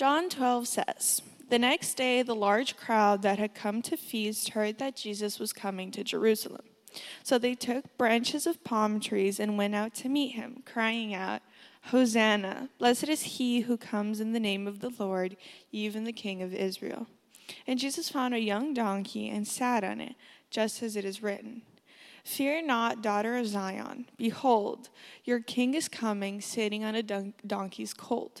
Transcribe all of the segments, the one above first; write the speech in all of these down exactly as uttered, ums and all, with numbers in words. John twelve says, "The next day, the large crowd that had come to feast heard that Jesus was coming to Jerusalem. So they took branches of palm trees and went out to meet him, crying out, 'Hosanna, blessed is he who comes in the name of the Lord, even the King of Israel.' And Jesus found a young donkey and sat on it, just as it is written, 'Fear not, daughter of Zion. Behold, your king is coming, sitting on a don- donkey's colt.'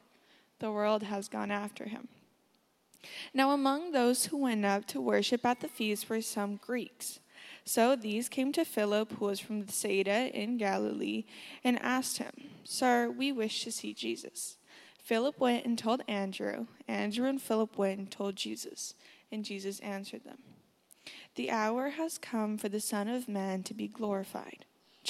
the world has gone after him.' Now among those who went up to worship at the feast were some Greeks. So these came to Philip, who was from Bethsaida in Galilee, and asked him, 'Sir, we wish to see Jesus.' Philip went and told Andrew. Andrew and Philip went and told Jesus. And Jesus answered them, 'The hour has come for the Son of Man to be glorified.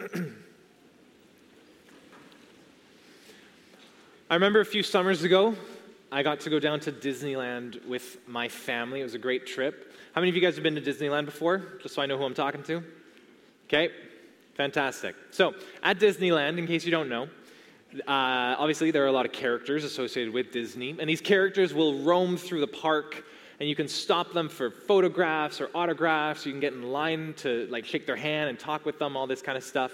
I remember a few summers ago, I got to go down to Disneyland with my family. It was a great trip. How many of you guys have been to Disneyland before? Just so I know who I'm talking to. Okay, fantastic. So at Disneyland, in case you don't know, uh, obviously there are a lot of characters associated with Disney, and these characters will roam through the park, and you can stop them for photographs or autographs. You can get in line to like shake their hand and talk with them, all this kind of stuff.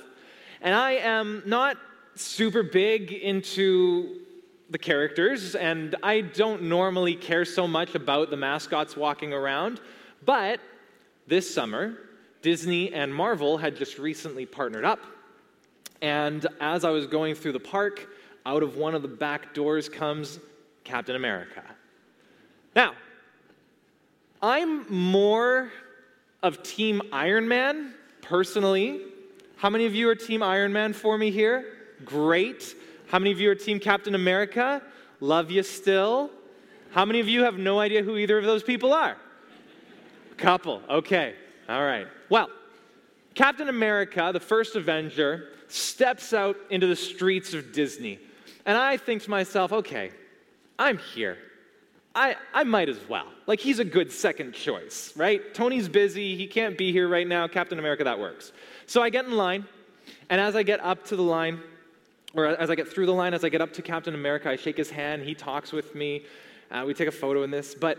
And I am not super big into the characters, and I don't normally care so much about the mascots walking around, but this summer, Disney and Marvel had just recently partnered up, and as I was going through the park, out of one of the back doors comes Captain America. Now, I'm more of Team Iron Man, personally. How many of you are Team Iron Man for me here? Great. How many of you are Team Captain America? Love you still. How many of you have no idea who either of those people are? A couple. Okay. All right. Well, Captain America, the first Avenger, steps out into the streets of Disney. And I think to myself, okay, I'm here. I, I might as well. Like, he's a good second choice, right? Tony's busy. He can't be here right now. Captain America, that works. So I get in line, and as I get up to the line, Or as I get through the line, as I get up to Captain America, I shake his hand, he talks with me, uh, we take a photo in this, but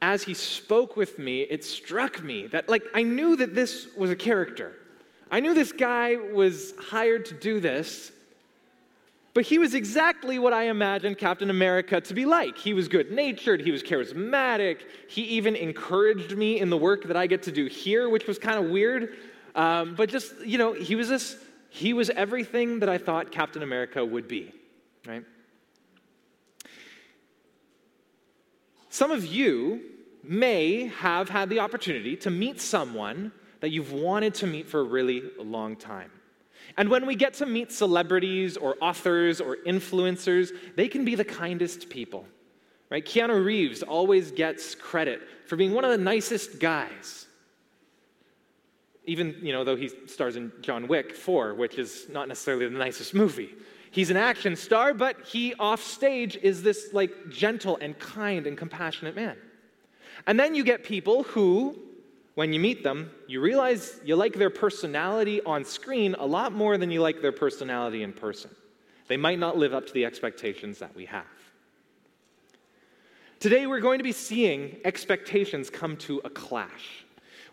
as he spoke with me, it struck me that, like, I knew that this was a character. I knew this guy was hired to do this, but he was exactly what I imagined Captain America to be like. He was good-natured, he was charismatic, he even encouraged me in the work that I get to do here, which was kind of weird, um, but just, you know, he was this... He was everything that I thought Captain America would be, right? Some of you may have had the opportunity to meet someone that you've wanted to meet for a really long time. And when we get to meet celebrities or authors or influencers, they can be the kindest people, right? Keanu Reeves always gets credit for being one of the nicest guys. Even, you know, though he stars in John Wick four, which is not necessarily the nicest movie. He's an action star, but he offstage is this, like, gentle and kind and compassionate man. And then you get people who, when you meet them, you realize you like their personality on screen a lot more than you like their personality in person. They might not live up to the expectations that we have. Today we're going to be seeing expectations come to a clash.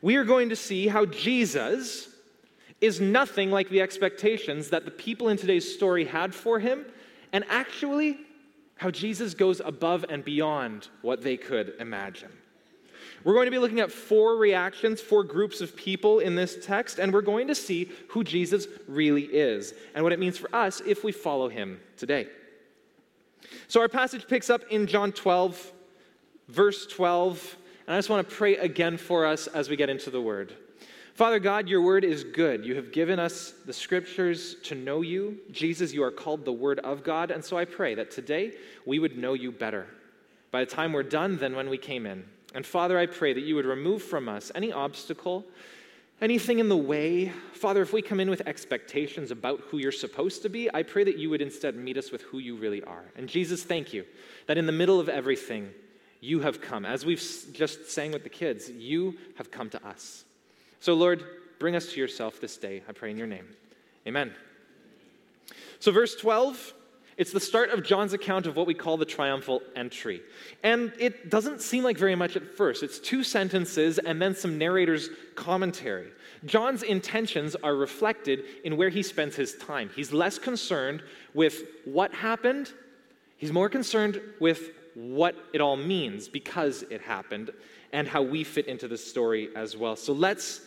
We are going to see how Jesus is nothing like the expectations that the people in today's story had for him, and actually how Jesus goes above and beyond what they could imagine. We're going to be looking at four reactions, four groups of people in this text, and we're going to see who Jesus really is and what it means for us if we follow him today. So our passage picks up in John twelve, verse twelve, and I just want to pray again for us as we get into the word. Father God, your word is good. You have given us the scriptures to know you. Jesus, you are called the Word of God, and so I pray that today we would know you better by the time we're done than when we came in. And Father, I pray that you would remove from us any obstacle, anything in the way. Father, if we come in with expectations about who you're supposed to be, I pray that you would instead meet us with who you really are. And Jesus, thank you that in the middle of everything, you have come. As we've just sang with the kids, you have come to us. So Lord, bring us to yourself this day, I pray in your name. Amen. So verse twelve, it's the start of John's account of what we call the triumphal entry. And it doesn't seem like very much at first. It's two sentences and then some narrator's commentary. John's intentions are reflected in where he spends his time. He's less concerned with what happened. He's more concerned with what it all means because it happened and how we fit into the story as well. So let's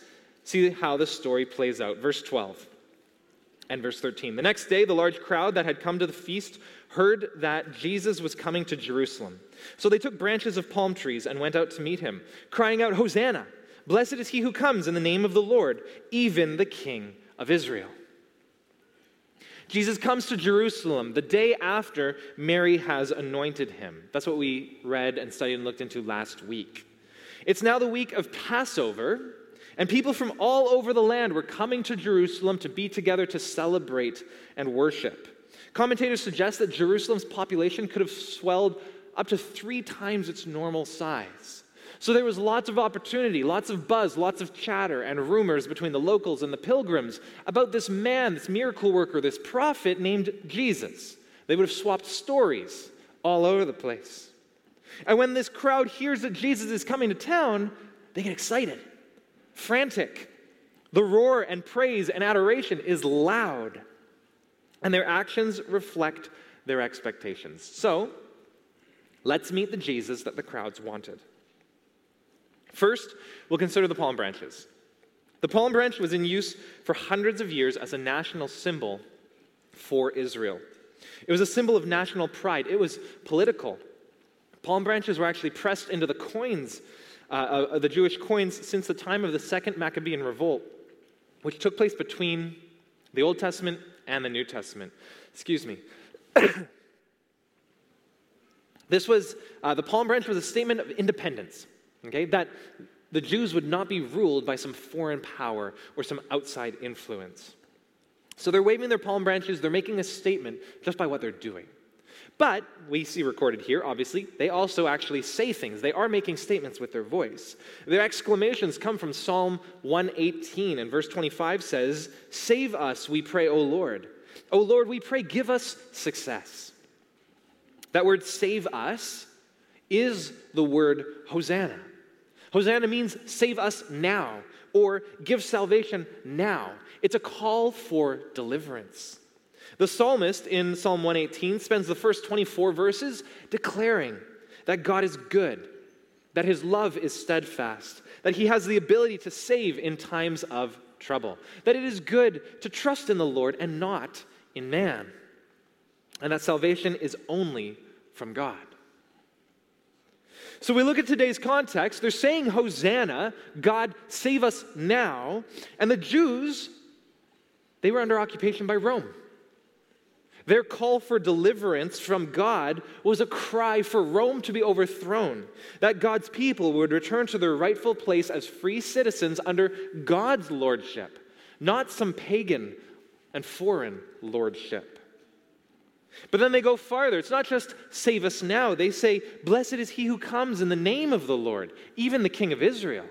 see how the story plays out. Verse twelve. And verse thirteen, the next day, the large crowd that had come to the feast heard that Jesus was coming to Jerusalem. So they took branches of palm trees and went out to meet him, crying out, Hosanna! Blessed is he who comes in the name of the Lord, even the King of Israel. Jesus comes to Jerusalem the day after Mary has anointed him. That's what we read and studied and looked into last week. It's now the week of Passover, and people from all over the land were coming to Jerusalem to be together to celebrate and worship. Commentators suggest that Jerusalem's population could have swelled up to three times its normal size. So there was lots of opportunity, lots of buzz, lots of chatter and rumors between the locals and the pilgrims about this man, this miracle worker, this prophet named Jesus. They would have swapped stories all over the place. And when this crowd hears that Jesus is coming to town, they get excited. Frantic. The roar and praise and adoration is loud, and their actions reflect their expectations. So, let's meet the Jesus that the crowds wanted. First, we'll consider the palm branches. The palm branch was in use for hundreds of years as a national symbol for Israel. It was a symbol of national pride. It was political. Palm branches were actually pressed into the coins Uh, uh, the Jewish coins since the time of the Second Maccabean Revolt, which took place between the Old Testament and the New Testament. Excuse me. This was, uh, the palm branch was a statement of independence, okay, that the Jews would not be ruled by some foreign power or some outside influence. So they're waving their palm branches, they're making a statement just by what they're doing. But we see recorded here, obviously, they also actually say things. They are making statements with their voice. Their exclamations come from Psalm one eighteen, and verse twenty-five says, Save us, we pray, O Lord. O Lord, we pray, give us success. That word save us is the word Hosanna. Hosanna means save us now, or give salvation now. It's a call for deliverance. The psalmist in Psalm one eighteen spends the first twenty-four verses declaring that God is good, that his love is steadfast, that he has the ability to save in times of trouble, that it is good to trust in the Lord and not in man, and that salvation is only from God. So we look at today's context. They're saying Hosanna, God save us now, and the Jews, they were under occupation by Rome. Their call for deliverance from God was a cry for Rome to be overthrown, that God's people would return to their rightful place as free citizens under God's lordship, not some pagan and foreign lordship. But then they go farther. It's not just save us now. They say, Blessed is he who comes in the name of the Lord, even the King of Israel.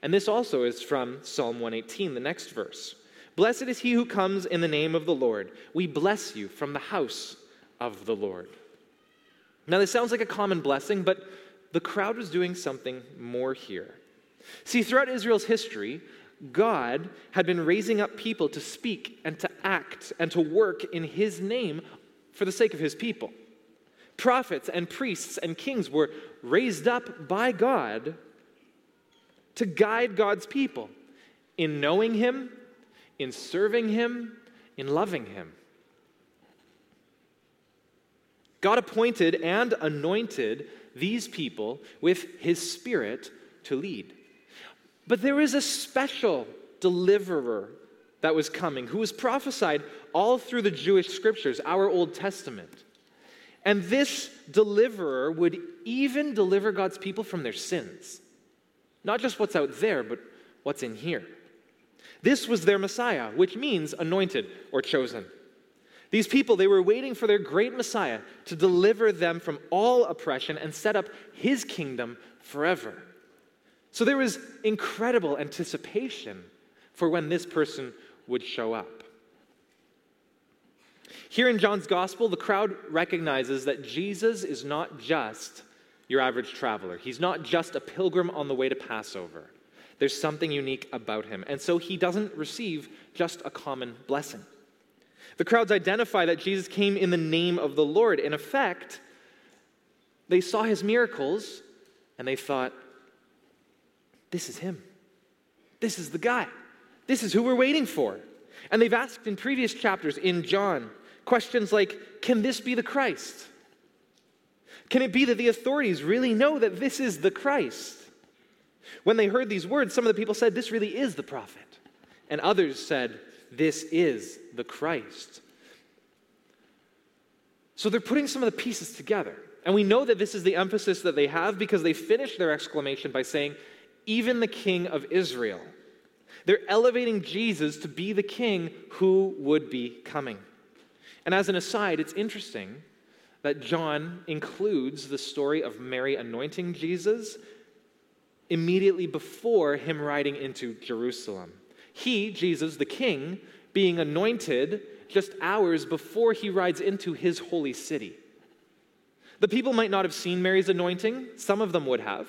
And this also is from Psalm one eighteen, the next verse. Blessed is he who comes in the name of the Lord. We bless you from the house of the Lord. Now, this sounds like a common blessing, but the crowd was doing something more here. See, throughout Israel's history, God had been raising up people to speak and to act and to work in his name for the sake of his people. Prophets and priests and kings were raised up by God to guide God's people in knowing him, in serving him, in loving him. God appointed and anointed these people with his Spirit to lead. But there is a special deliverer that was coming, who was prophesied all through the Jewish scriptures, our Old Testament. And this deliverer would even deliver God's people from their sins. Not just what's out there, but what's in here. This was their Messiah, which means anointed or chosen. These people, they were waiting for their great Messiah to deliver them from all oppression and set up his kingdom forever. So there was incredible anticipation for when this person would show up. Here in John's gospel, the crowd recognizes that Jesus is not just your average traveler. He's not just a pilgrim on the way to Passover. There's something unique about him. And so he doesn't receive just a common blessing. The crowds identify that Jesus came in the name of the Lord. In effect, they saw his miracles and they thought, this is him. This is the guy. This is who we're waiting for. And they've asked in previous chapters in John questions like, can this be the Christ? Can it be that the authorities really know that this is the Christ? When they heard these words, some of the people said, this really is the prophet. And others said, this is the Christ. So they're putting some of the pieces together. And we know that this is the emphasis that they have because they finish their exclamation by saying, even the King of Israel. They're elevating Jesus to be the king who would be coming. And as an aside, it's interesting that John includes the story of Mary anointing Jesus immediately before him riding into Jerusalem. He, Jesus, the king, being anointed just hours before he rides into his holy city. The people might not have seen Mary's anointing. Some of them would have.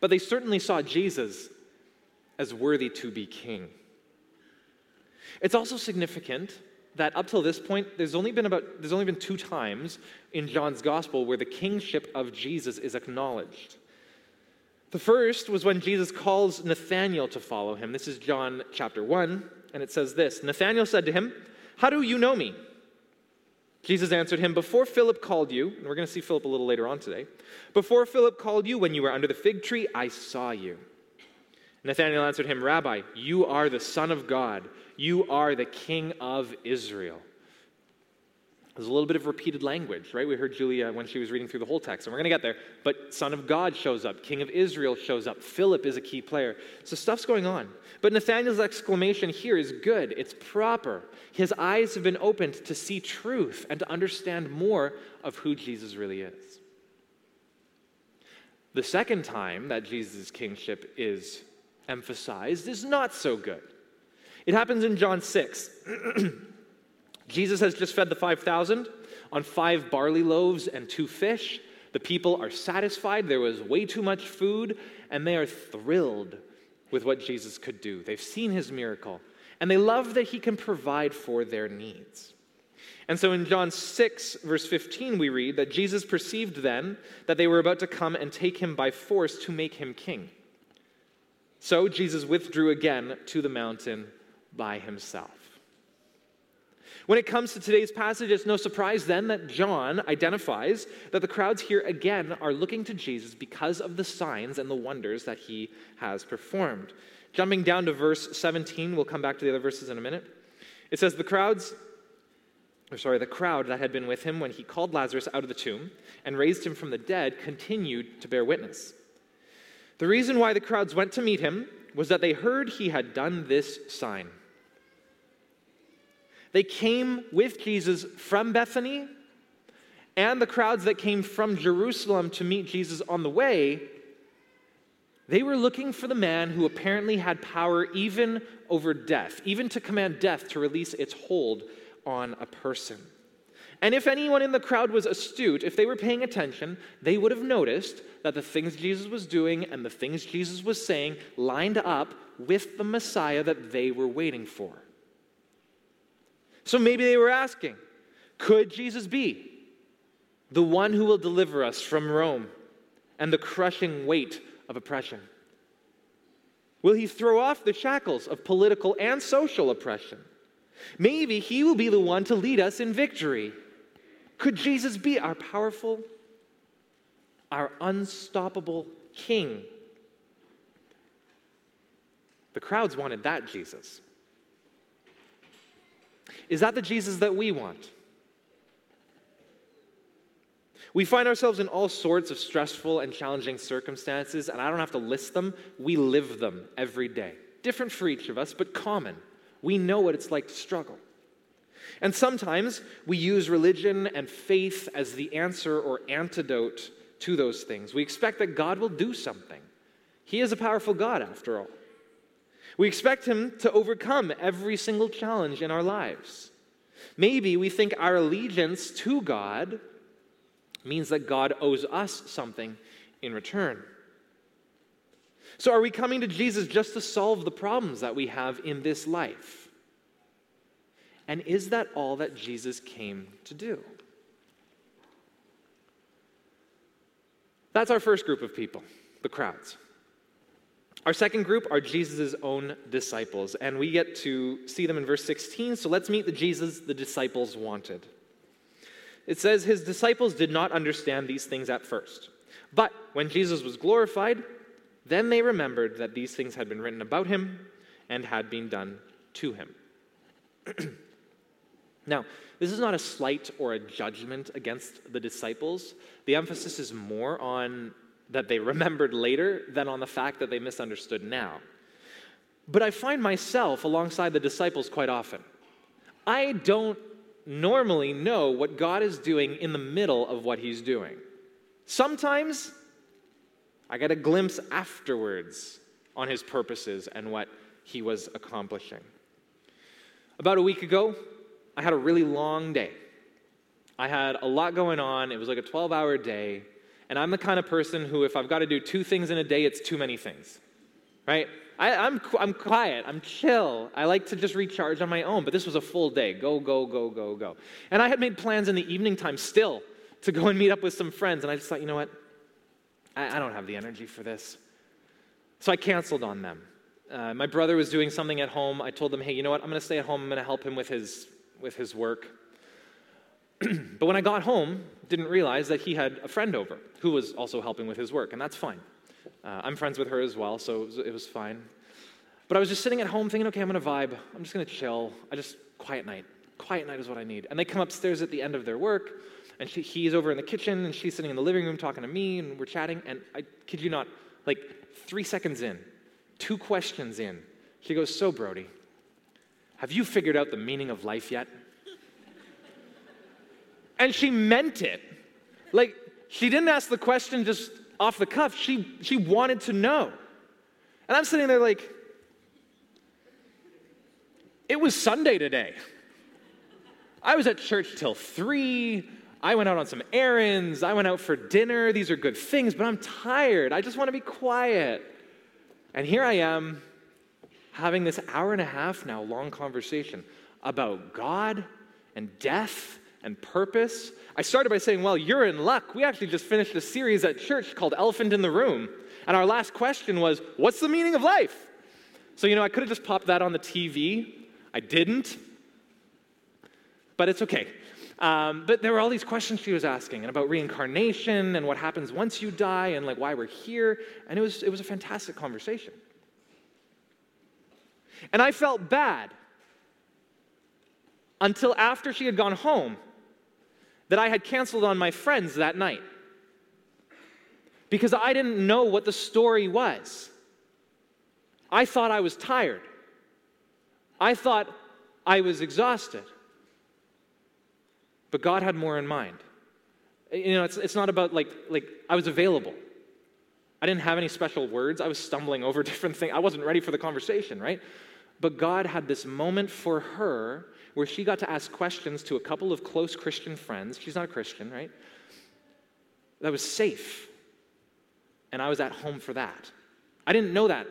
But they certainly saw Jesus as worthy to be king. It's also significant that up till this point, there's only been about there's only been two times in John's gospel where the kingship of Jesus is acknowledged. The first was when Jesus calls Nathanael to follow him. This is John chapter one, and it says this: Nathanael said to him, "How do you know me?" Jesus answered him, "Before Philip called you," and we're going to see Philip a little later on today, "before Philip called you, when you were under the fig tree, I saw you." Nathanael answered him, "Rabbi, you are the Son of God. You are the King of Israel." There's a little bit of repeated language, right? We heard Julia when she was reading through the whole text, and we're going to get there. But Son of God shows up. King of Israel shows up. Philip is a key player. So stuff's going on. But Nathanael's exclamation here is good. It's proper. His eyes have been opened to see truth and to understand more of who Jesus really is. The second time that Jesus' kingship is emphasized is not so good. It happens in John six. Jesus has just fed the five thousand on five barley loaves and two fish. The people are satisfied. There was way too much food, and they are thrilled with what Jesus could do. They've seen his miracle, and they love that he can provide for their needs. And so in John six, verse fifteen, we read that Jesus perceived then that they were about to come and take him by force to make him king. So Jesus withdrew again to the mountain by himself. When it comes to today's passage, it's no surprise then that John identifies that the crowds here again are looking to Jesus because of the signs and the wonders that he has performed. Jumping down to verse seventeen, we'll come back to the other verses in a minute. It says, the crowds, or sorry, the crowd that had been with him when he called Lazarus out of the tomb and raised him from the dead continued to bear witness. The reason why the crowds went to meet him was that they heard he had done this sign. They came with Jesus from Bethany, and the crowds that came from Jerusalem to meet Jesus on the way, they were looking for the man who apparently had power even over death, even to command death to release its hold on a person. And if anyone in the crowd was astute, if they were paying attention, they would have noticed that the things Jesus was doing and the things Jesus was saying lined up with the Messiah that they were waiting for. So maybe they were asking, could Jesus be the one who will deliver us from Rome and the crushing weight of oppression? Will he throw off the shackles of political and social oppression? Maybe he will be the one to lead us in victory. Could Jesus be our powerful, our unstoppable King? The crowds wanted that Jesus. Is that the Jesus that we want? We find ourselves in all sorts of stressful and challenging circumstances, and I don't have to list them. We live them every day. Different for each of us, but common. We know what it's like to struggle. And sometimes we use religion and faith as the answer or antidote to those things. We expect that God will do something. He is a powerful God, after all. We expect him to overcome every single challenge in our lives. Maybe we think our allegiance to God means that God owes us something in return. So are we coming to Jesus just to solve the problems that we have in this life? And is that all that Jesus came to do? That's our first group of people, the crowds. Our second group are Jesus' own disciples, and we get to see them in verse sixteen, so let's meet the Jesus the disciples wanted. It says, his disciples did not understand these things at first, but when Jesus was glorified, then they remembered that these things had been written about him and had been done to him. Now, this is not a slight or a judgment against the disciples. The emphasis is more on that they remembered later than on the fact that they misunderstood now. But I find myself alongside the disciples quite often. I don't normally know what God is doing in the middle of what he's doing. Sometimes I get a glimpse afterwards on his purposes and what he was accomplishing. About a week ago, I had a really long day. I had a lot going on. It was like a twelve-hour day. And I'm the kind of person who, if I've got to do two things in a day, it's too many things, right? I, I'm I'm quiet. I'm chill. I like to just recharge on my own. But this was a full day. Go, go, go, go, go. And I had made plans in the evening time still to go and meet up with some friends. And I just thought, you know what? I, I don't have the energy for this. So I canceled on them. Uh, my brother was doing something at home. I told them, hey, you know what? I'm going to stay at home. I'm going to help him with his with his work. But when I got home, didn't realize that he had a friend over who was also helping with his work, and that's fine. Uh, I'm friends with her as well, so it was, it was fine. But I was just sitting at home thinking, okay, I'm going to vibe. I'm just going to chill. I just, quiet night. Quiet night is what I need. And they come upstairs at the end of their work, and she, he's over in the kitchen, and she's sitting in the living room talking to me, and we're chatting, and I kid you not, like three seconds in, two questions in, she goes, so Brody, have you figured out the meaning of life yet? And she meant it. Like, she didn't ask the question just off the cuff. She she wanted to know. And I'm sitting there like, it was Sunday today. I was at church till three. I went out on some errands. I went out for dinner. These are good things, but I'm tired. I just want to be quiet. And here I am having this hour and a half now long conversation about God and death and purpose. I started by saying, well, you're in luck. We actually just finished a series at church called Elephant in the Room. And our last question was, what's the meaning of life? So, you know, I could have just popped that on the T V. I didn't. But it's okay. Um, but there were all these questions she was asking, and about reincarnation and what happens once you die and like why we're here. And it was it was a fantastic conversation. And I felt bad until after she had gone home that I had canceled on my friends that night because I didn't know what the story was. I thought I was tired. I thought I was exhausted. But God had more in mind. You know, it's, it's not about like, like I was available. I didn't have any special words. I was stumbling over different things. I wasn't ready for the conversation, right? But God had this moment for her where she got to ask questions to a couple of close Christian friends. She's not a Christian, right? That was safe. And I was at home for that. I didn't know that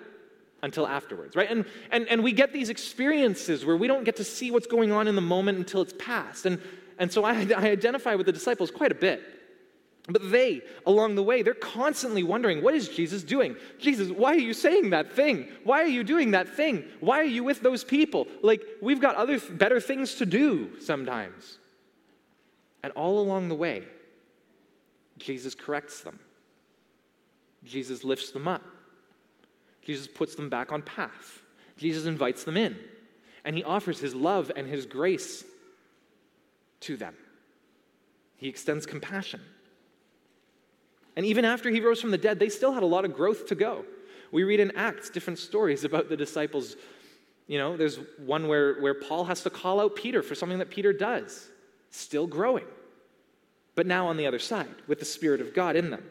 until afterwards, right? And and and we get these experiences where we don't get to see what's going on in the moment until it's past. And and so I, I identify with the disciples quite a bit. But they, along the way, they're constantly wondering, what is Jesus doing? Jesus, why are you saying that thing? Why are you doing that thing? Why are you with those people? Like, we've got other better things to do sometimes. And all along the way, Jesus corrects them. Jesus lifts them up. Jesus puts them back on path. Jesus invites them in. And he offers his love and his grace to them. He extends compassion. And even after he rose from the dead, they still had a lot of growth to go. We read in Acts different stories about the disciples. You know, there's one where, where Paul has to call out Peter for something that Peter does. Still growing. But now on the other side, with the Spirit of God in them.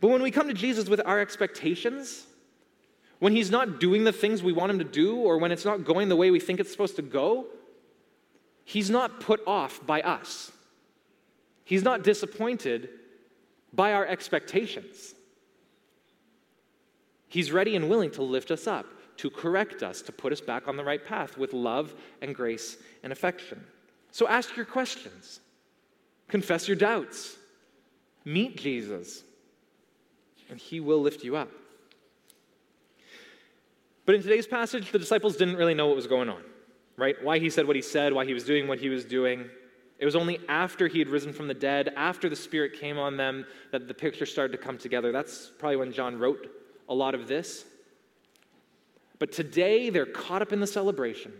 But when we come to Jesus with our expectations, when he's not doing the things we want him to do, or when it's not going the way we think it's supposed to go, he's not put off by us. He's not disappointed by our expectations. He's ready and willing to lift us up, to correct us, to put us back on the right path with love and grace and affection. So ask your questions. Confess your doubts. Meet Jesus, and he will lift you up. But in today's passage, the disciples didn't really know what was going on, right? Why he said what he said, why he was doing what he was doing. It was only after he had risen from the dead, after the Spirit came on them, that the picture started to come together. That's probably when John wrote a lot of this. But today, they're caught up in the celebration.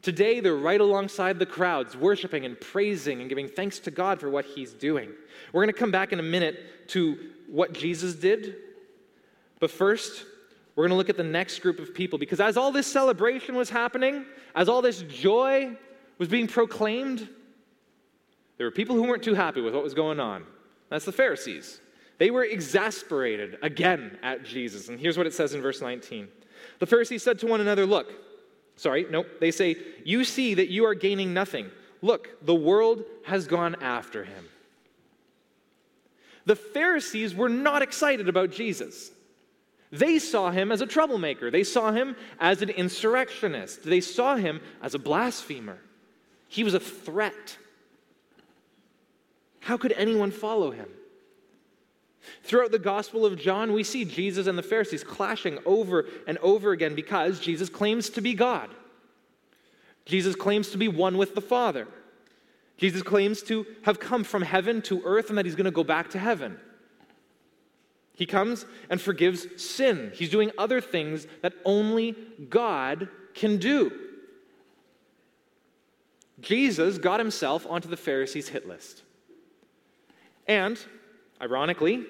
Today, they're right alongside the crowds, worshiping and praising and giving thanks to God for what he's doing. We're going to come back in a minute to what Jesus did. But first, we're going to look at the next group of people. Because as all this celebration was happening, as all this joy was being proclaimed, there were people who weren't too happy with what was going on. That's the Pharisees. They were exasperated again at Jesus. And here's what it says in verse nineteen. The Pharisees said to one another, look, sorry, nope, they say, you see that you are gaining nothing. Look, the world has gone after him. The Pharisees were not excited about Jesus. They saw him as a troublemaker. They saw him as an insurrectionist. They saw him as a blasphemer. He was a threat. How could anyone follow him? Throughout the Gospel of John, we see Jesus and the Pharisees clashing over and over again because Jesus claims to be God. Jesus claims to be one with the Father. Jesus claims to have come from heaven to earth and that he's going to go back to heaven. He comes and forgives sin. He's doing other things that only God can do. Jesus got himself onto the Pharisees' hit list. And, ironically,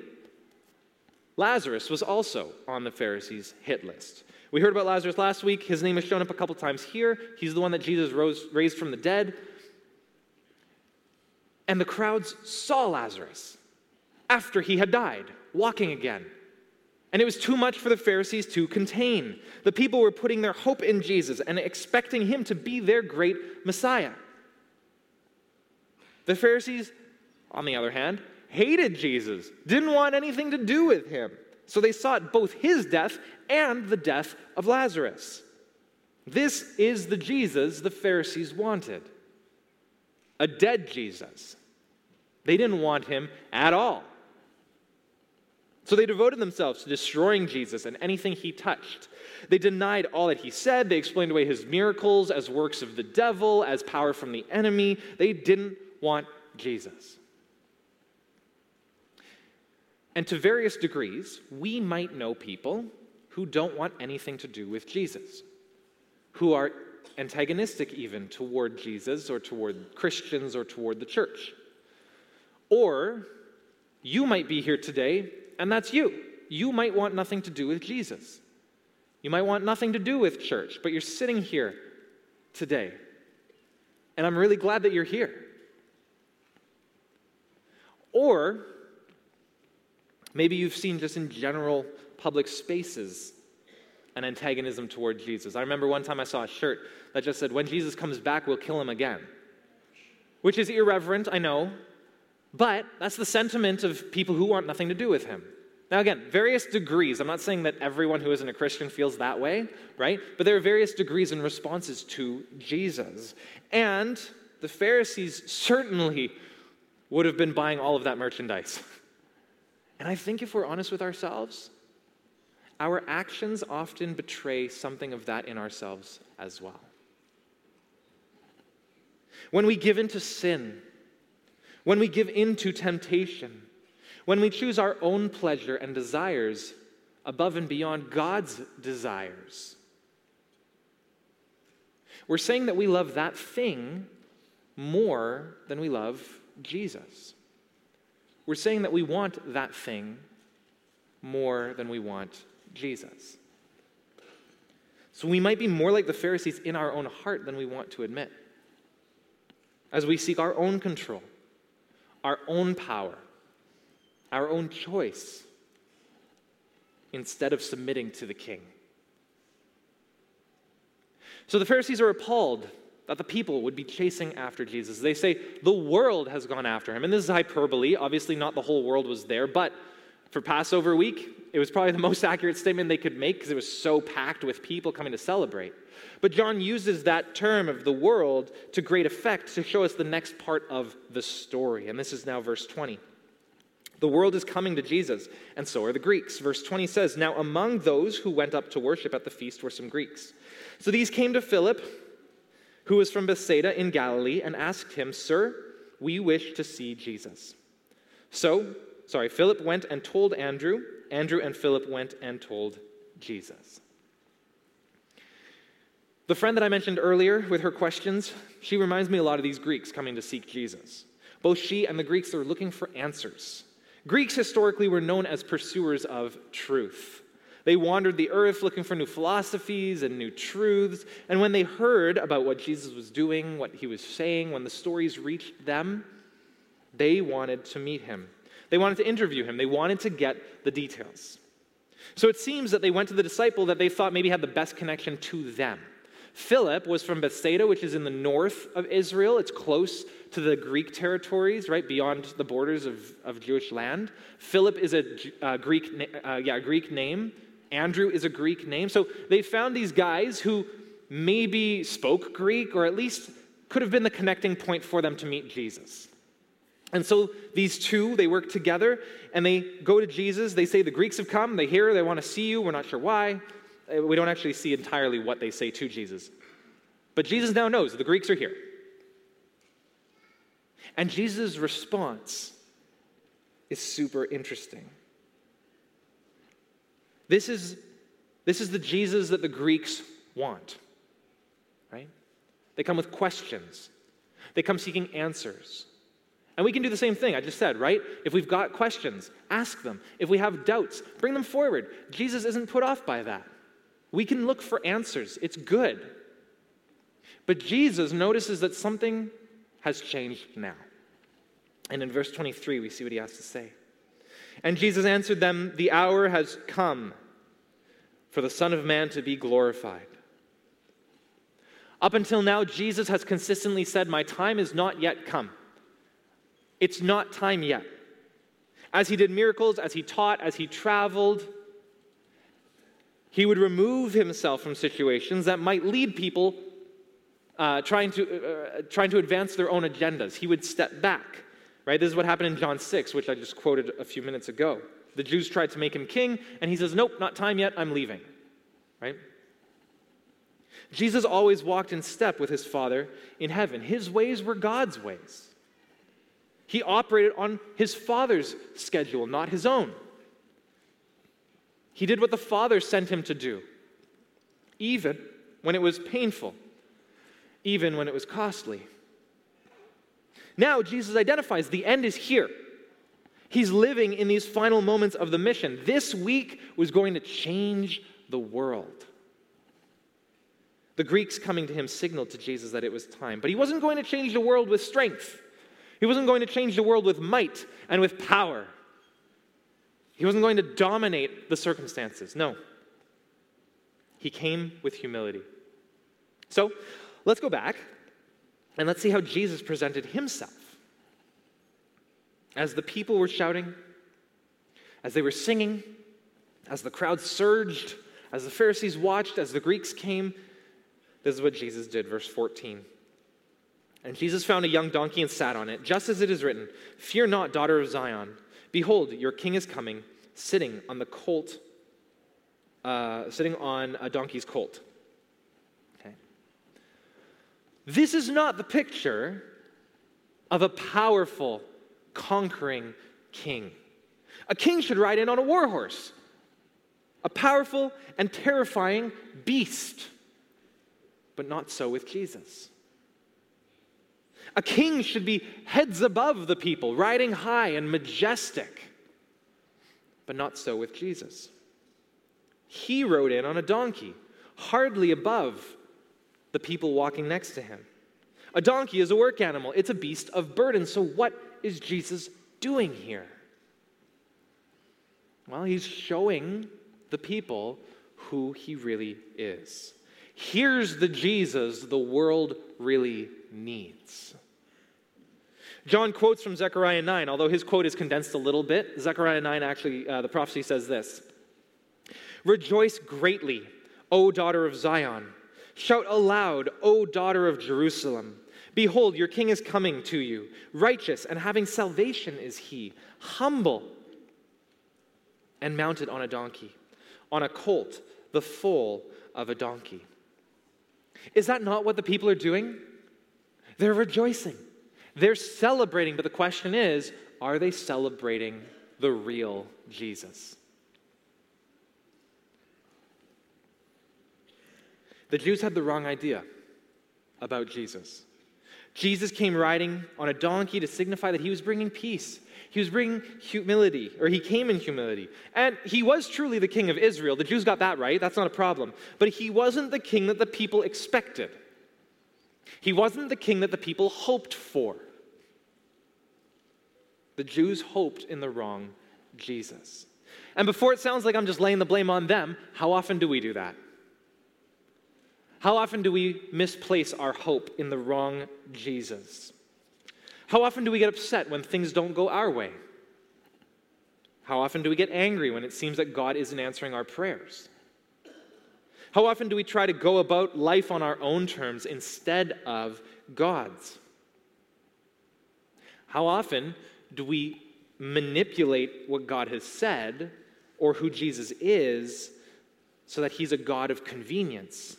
Lazarus was also on the Pharisees' hit list. We heard about Lazarus last week. His name is shown up a couple times here. He's the one that Jesus rose, raised from the dead. And the crowds saw Lazarus after he had died, walking again. And it was too much for the Pharisees to contain. The people were putting their hope in Jesus and expecting him to be their great Messiah. The Pharisees, on the other hand, hated Jesus, didn't want anything to do with him. So they sought both his death and the death of Lazarus. This is the Jesus the Pharisees wanted. A dead Jesus. They didn't want him at all. So they devoted themselves to destroying Jesus and anything he touched. They denied all that he said. They explained away his miracles as works of the devil, as power from the enemy. They didn't want Jesus. And to various degrees, we might know people who don't want anything to do with Jesus, who are antagonistic even toward Jesus or toward Christians or toward the church. Or you might be here today, and that's you. You might want nothing to do with Jesus. You might want nothing to do with church, but you're sitting here today. And I'm really glad that you're here. Or maybe you've seen just in general public spaces an antagonism toward Jesus. I remember one time I saw a shirt that just said, when Jesus comes back, we'll kill him again. Which is irreverent, I know, but that's the sentiment of people who want nothing to do with him. Now again, various degrees. I'm not saying that everyone who isn't a Christian feels that way, right? But there are various degrees and responses to Jesus. And the Pharisees certainly would have been buying all of that merchandise. And I think if we're honest with ourselves, our actions often betray something of that in ourselves as well. When we give in to sin, when we give in to temptation, when we choose our own pleasure and desires above and beyond God's desires, we're saying that we love that thing more than we love Jesus. We're saying that we want that thing more than we want Jesus. So we might be more like the Pharisees in our own heart than we want to admit, as we seek our own control, our own power, our own choice, instead of submitting to the King. So the Pharisees are appalled that the people would be chasing after Jesus. They say the world has gone after him. And this is hyperbole. Obviously, not the whole world was there, but for Passover week, it was probably the most accurate statement they could make because it was so packed with people coming to celebrate. But John uses that term of the world to great effect to show us the next part of the story. And this is now verse twenty. The world is coming to Jesus, and so are the Greeks. Verse twenty says, "Now among those who went up to worship at the feast were some Greeks. So these came to Philip, who was from Bethsaida in Galilee, and asked him, 'Sir, we wish to see Jesus.' So, sorry, Philip went and told Andrew. Andrew and Philip went and told Jesus." The friend that I mentioned earlier with her questions, she reminds me a lot of these Greeks coming to seek Jesus. Both she and the Greeks are looking for answers. Greeks historically were known as pursuers of truth. They wandered the earth looking for new philosophies and new truths, and when they heard about what Jesus was doing, what he was saying, when the stories reached them, they wanted to meet him. They wanted to interview him. They wanted to get the details. So it seems that they went to the disciple that they thought maybe had the best connection to them. Philip was from Bethsaida, which is in the north of Israel. It's close to the Greek territories, right beyond the borders of, of Jewish land. Philip is a uh, Greek, na- uh, yeah, Greek name. Andrew is a Greek name. So they found these guys who maybe spoke Greek, or at least could have been the connecting point for them to meet Jesus. And so these two, they work together, and they go to Jesus. They say, "The Greeks have come. They hear. They want to see you. We're not sure why." We don't actually see entirely what they say to Jesus. But Jesus now knows the Greeks are here. And Jesus' response is super interesting. This is, this is the Jesus that the Greeks want, right? They come with questions. They come seeking answers. And we can do the same thing I just said, right? If we've got questions, ask them. If we have doubts, bring them forward. Jesus isn't put off by that. We can look for answers. It's good. But Jesus notices that something has changed now. And in verse twenty-three, we see what he has to say. "And Jesus answered them, 'The hour has come for the Son of Man to be glorified.'" Up until now, Jesus has consistently said, "My time is not yet come." It's not time yet. As he did miracles, as he taught, as he traveled, he would remove himself from situations that might lead people uh, trying to uh, trying to advance their own agendas. He would step back, right? This is what happened in John six, which I just quoted a few minutes ago. The Jews tried to make him king, and he says, "Nope, not time yet, I'm leaving," right? Jesus always walked in step with his Father in heaven. His ways were God's ways. He operated on his Father's schedule, not his own. He did what the Father sent him to do, even when it was painful, even when it was costly. Now Jesus identifies the end is here. He's living in these final moments of the mission. This week was going to change the world. The Greeks coming to him signaled to Jesus that it was time, but he wasn't going to change the world with strength. He wasn't going to change the world with might and with power. He wasn't going to dominate the circumstances. No. He came with humility. So let's go back and let's see how Jesus presented himself. As the people were shouting, as they were singing, as the crowd surged, as the Pharisees watched, as the Greeks came, this is what Jesus did, verse fourteen. And Jesus found a young donkey and sat on it, just as it is written, "Fear not, daughter of Zion. Behold, your king is coming, sitting on the colt, uh, sitting on a donkey's colt." Okay. This is not the picture of a powerful, conquering king. A king should ride in on a war horse, a powerful and terrifying beast. But not so with Jesus. A king should be heads above the people, riding high and majestic. But not so with Jesus. He rode in on a donkey, hardly above the people walking next to him. A donkey is a work animal. It's a beast of burden. So what is Jesus doing here? Well, he's showing the people who he really is. Here's the Jesus the world really needs. John quotes from Zechariah nine, although his quote is condensed a little bit. Zechariah nine, actually, uh, the prophecy says this. "Rejoice greatly, O daughter of Zion. Shout aloud, O daughter of Jerusalem. Behold, your king is coming to you. Righteous and having salvation is he, humble and mounted on a donkey, on a colt, the foal of a donkey." Is that not what the people are doing? They're rejoicing. They're celebrating, but the question is, are they celebrating the real Jesus? The Jews had the wrong idea about Jesus. Jesus came riding on a donkey to signify that he was bringing peace. He was bringing humility, or he came in humility. And he was truly the king of Israel. The Jews got that right. That's not a problem. But he wasn't the king that the people expected. He wasn't the king that the people hoped for. The Jews hoped in the wrong Jesus. And before it sounds like I'm just laying the blame on them, how often do we do that? How often do we misplace our hope in the wrong Jesus? How often do we get upset when things don't go our way? How often do we get angry when it seems that God isn't answering our prayers? How often do we try to go about life on our own terms instead of God's? How often do we manipulate what God has said or who Jesus is so that he's a God of convenience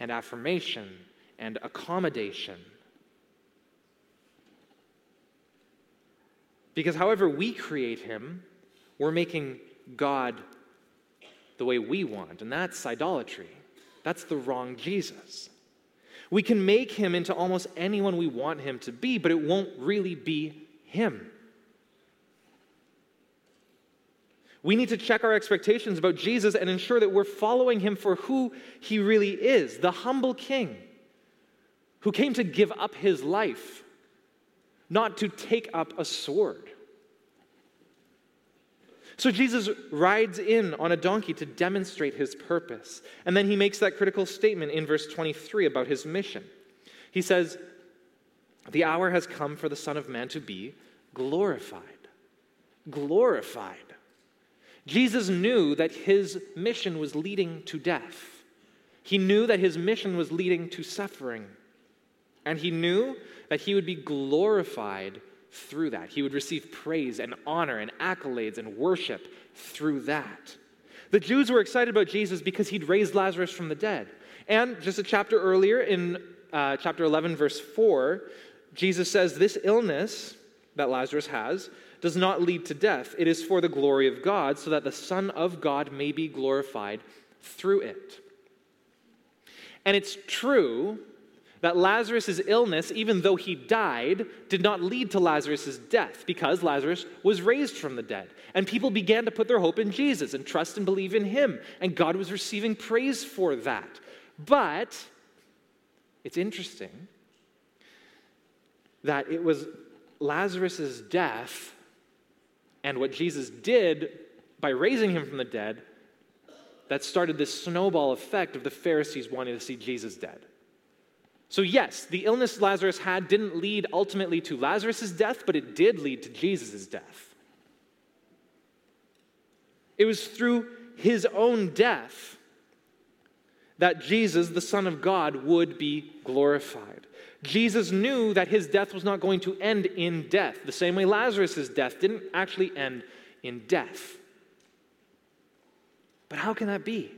and affirmation and accommodation? Because however we create him, we're making God the way we want, and that's idolatry. That's the wrong Jesus. We can make him into almost anyone we want him to be, but it won't really be him. We need to check our expectations about Jesus and ensure that we're following him for who he really is, the humble king who came to give up his life, not to take up a sword. So Jesus rides in on a donkey to demonstrate his purpose. And then he makes that critical statement in verse twenty-three about his mission. He says, "The hour has come for the Son of Man to be glorified." Glorified. Jesus knew that his mission was leading to death. He knew that his mission was leading to suffering. And he knew that he would be glorified through that. He would receive praise and honor and accolades and worship through that. The Jews were excited about Jesus because he'd raised Lazarus from the dead. And just a chapter earlier in uh, chapter eleven, verse four, Jesus says, "This illness that Lazarus has does not lead to death. It is for the glory of God, so that the Son of God may be glorified through it." And it's true that Lazarus' illness, even though he died, did not lead to Lazarus' death, because Lazarus was raised from the dead. And people began to put their hope in Jesus and trust and believe in him. And God was receiving praise for that. But it's interesting that it was Lazarus' death and what Jesus did by raising him from the dead that started this snowball effect of the Pharisees wanting to see Jesus dead. So yes, the illness Lazarus had didn't lead ultimately to Lazarus' death, but it did lead to Jesus' death. It was through his own death that Jesus, the Son of God, would be glorified. Jesus knew that his death was not going to end in death, the same way Lazarus' death didn't actually end in death. But how can that be?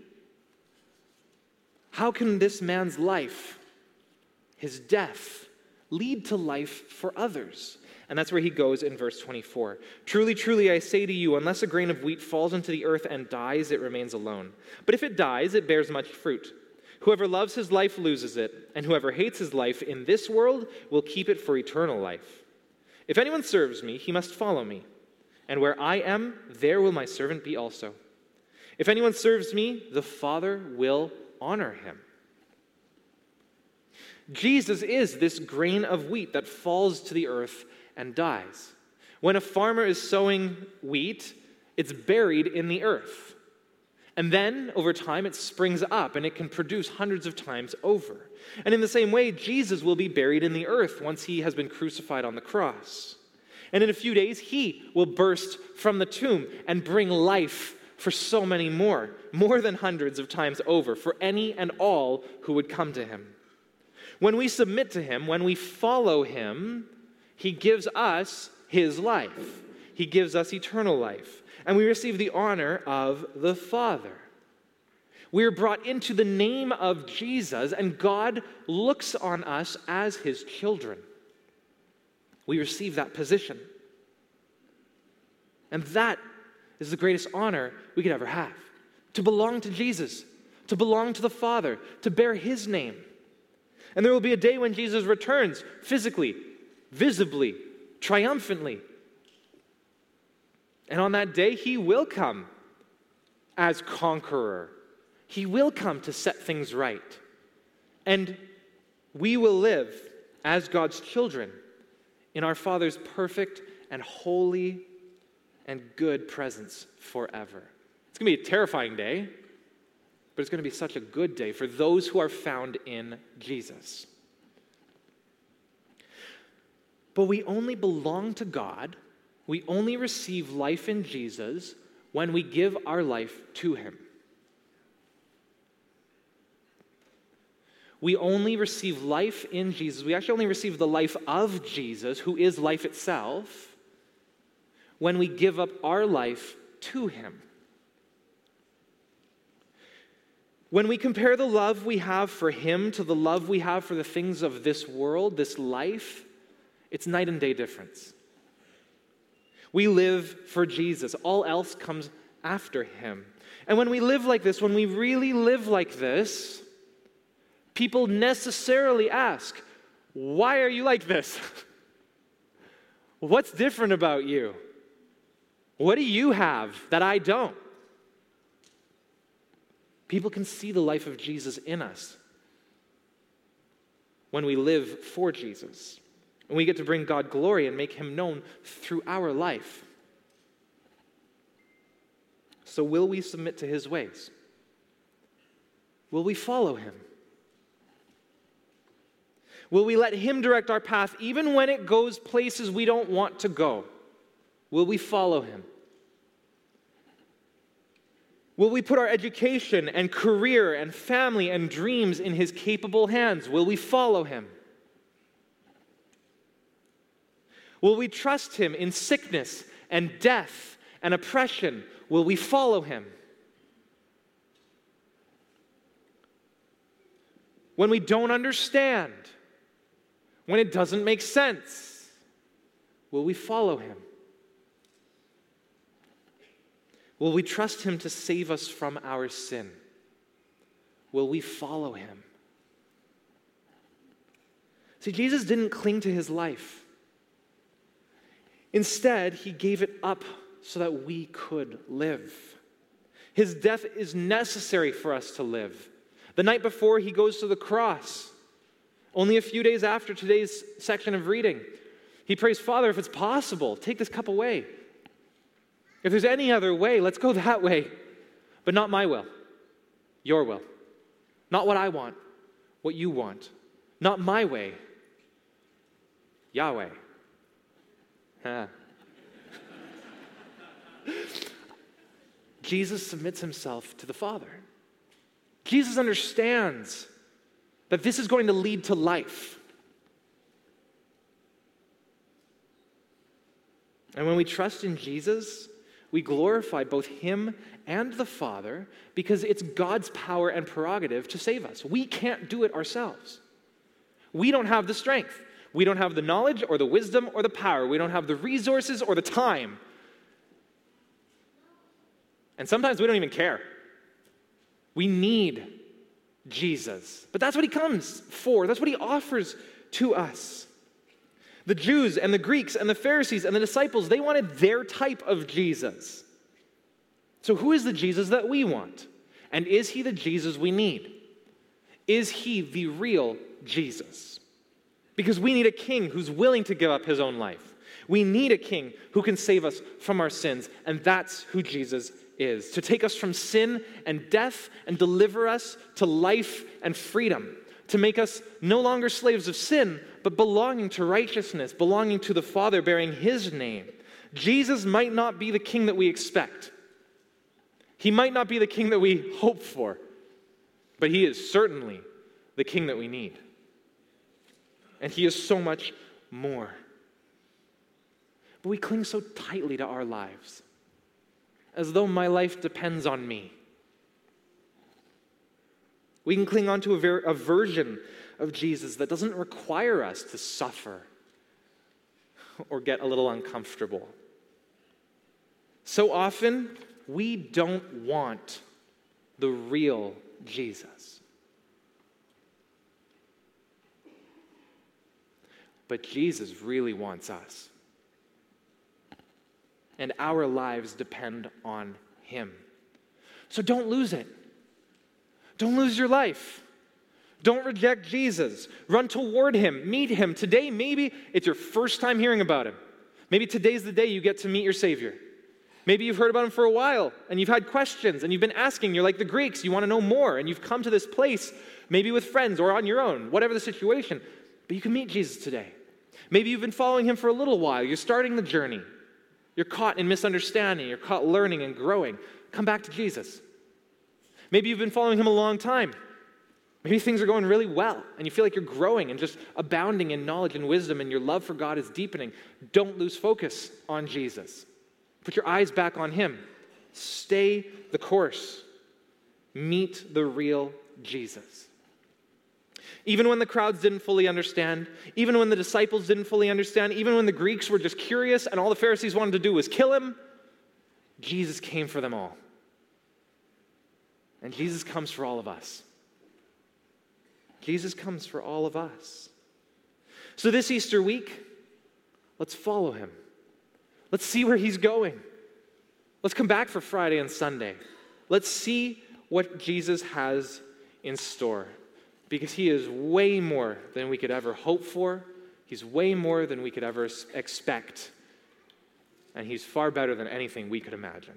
How can this man's life, his death, lead to life for others? And that's where he goes in verse twenty-four. Truly, truly, I say to you, unless a grain of wheat falls into the earth and dies, it remains alone. But if it dies, it bears much fruit. Whoever loves his life loses it, and whoever hates his life in this world will keep it for eternal life. If anyone serves me, he must follow me. And where I am, there will my servant be also. If anyone serves me, the Father will honor him. Jesus is this grain of wheat that falls to the earth and dies. When a farmer is sowing wheat, it's buried in the earth. And then, over time, it springs up and it can produce hundreds of times over. And in the same way, Jesus will be buried in the earth once he has been crucified on the cross. And in a few days, he will burst from the tomb and bring life for so many more, more than hundreds of times over, for any and all who would come to him. When we submit to him, when we follow him, he gives us his life. He gives us eternal life. And we receive the honor of the Father. We are brought into the name of Jesus, and God looks on us as his children. We receive that position. And that is the greatest honor we could ever have. To belong to Jesus, to belong to the Father, to bear his name. And there will be a day when Jesus returns physically, visibly, triumphantly. And on that day, he will come as conqueror. He will come to set things right. And we will live as God's children in our Father's perfect and holy and good presence forever. It's going to be a terrifying day. But it's going to be such a good day for those who are found in Jesus. But we only belong to God, we only receive life in Jesus when we give our life to him. We only receive life in Jesus, we actually only receive the life of Jesus, who is life itself, when we give up our life to him. When we compare the love we have for him to the love we have for the things of this world, this life, it's night and day difference. We live for Jesus. All else comes after him. And when we live like this, when we really live like this, people necessarily ask, why are you like this? What's different about you? What do you have that I don't? People can see the life of Jesus in us when we live for Jesus. And we get to bring God glory and make him known through our life. So will we submit to his ways? Will we follow him? Will we let him direct our path even when it goes places we don't want to go? Will we follow him? Will we put our education and career and family and dreams in his capable hands? Will we follow him? Will we trust him in sickness and death and oppression? Will we follow him? When we don't understand, when it doesn't make sense, will we follow him? Will we trust him to save us from our sin? Will we follow him? See, Jesus didn't cling to his life. Instead, he gave it up so that we could live. His death is necessary for us to live. The night before he goes to the cross, only a few days after today's section of reading, he prays, Father, if it's possible, take this cup away. If there's any other way, let's go that way. But not my will, your will. Not what I want, what you want. Not my way, Yahweh. Huh. Jesus submits himself to the Father. Jesus understands that this is going to lead to life. And when we trust in Jesus, we glorify both him and the Father because it's God's power and prerogative to save us. We can't do it ourselves. We don't have the strength. We don't have the knowledge or the wisdom or the power. We don't have the resources or the time. And sometimes we don't even care. We need Jesus. But that's what he comes for. That's what he offers to us. The Jews and the Greeks and the Pharisees and the disciples, they wanted their type of Jesus. So who is the Jesus that we want? And is he the Jesus we need? Is he the real Jesus? Because we need a king who's willing to give up his own life. We need a king who can save us from our sins, and that's who Jesus is, to take us from sin and death and deliver us to life and freedom, to make us no longer slaves of sin, but belonging to righteousness, belonging to the Father, bearing his name. Jesus might not be the king that we expect. He might not be the king that we hope for, but he is certainly the king that we need. And he is so much more. But we cling so tightly to our lives, as though my life depends on me. We can cling on to a, ver- a version of Jesus that doesn't require us to suffer or get a little uncomfortable. So often, we don't want the real Jesus. But Jesus really wants us. And our lives depend on him. So don't lose it. Don't lose your life. Don't reject Jesus. Run toward him. Meet him. Today, maybe it's your first time hearing about him. Maybe today's the day you get to meet your Savior. Maybe you've heard about him for a while, and you've had questions, and you've been asking. You're like the Greeks. You want to know more, and you've come to this place, maybe with friends or on your own, whatever the situation. But you can meet Jesus today. Maybe you've been following him for a little while. You're starting the journey. You're caught in misunderstanding. You're caught learning and growing. Come back to Jesus. Maybe you've been following him a long time. Maybe things are going really well, and you feel like you're growing and just abounding in knowledge and wisdom, and your love for God is deepening. Don't lose focus on Jesus. Put your eyes back on him. Stay the course. Meet the real Jesus. Even when the crowds didn't fully understand, even when the disciples didn't fully understand, even when the Greeks were just curious and all the Pharisees wanted to do was kill him, Jesus came for them all. And Jesus comes for all of us. Jesus comes for all of us. So this Easter week, let's follow him. Let's see where he's going. Let's come back for Friday and Sunday. Let's see what Jesus has in store, because he is way more than we could ever hope for. He's way more than we could ever expect. And he's far better than anything we could imagine.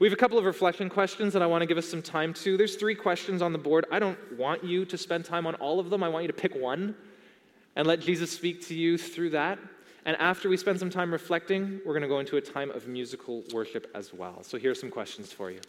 We have a couple of reflection questions that I want to give us some time to. There's three questions on the board. I don't want you to spend time on all of them. I want you to pick one and let Jesus speak to you through that. And after we spend some time reflecting, we're going to go into a time of musical worship as well. So here are some questions for you.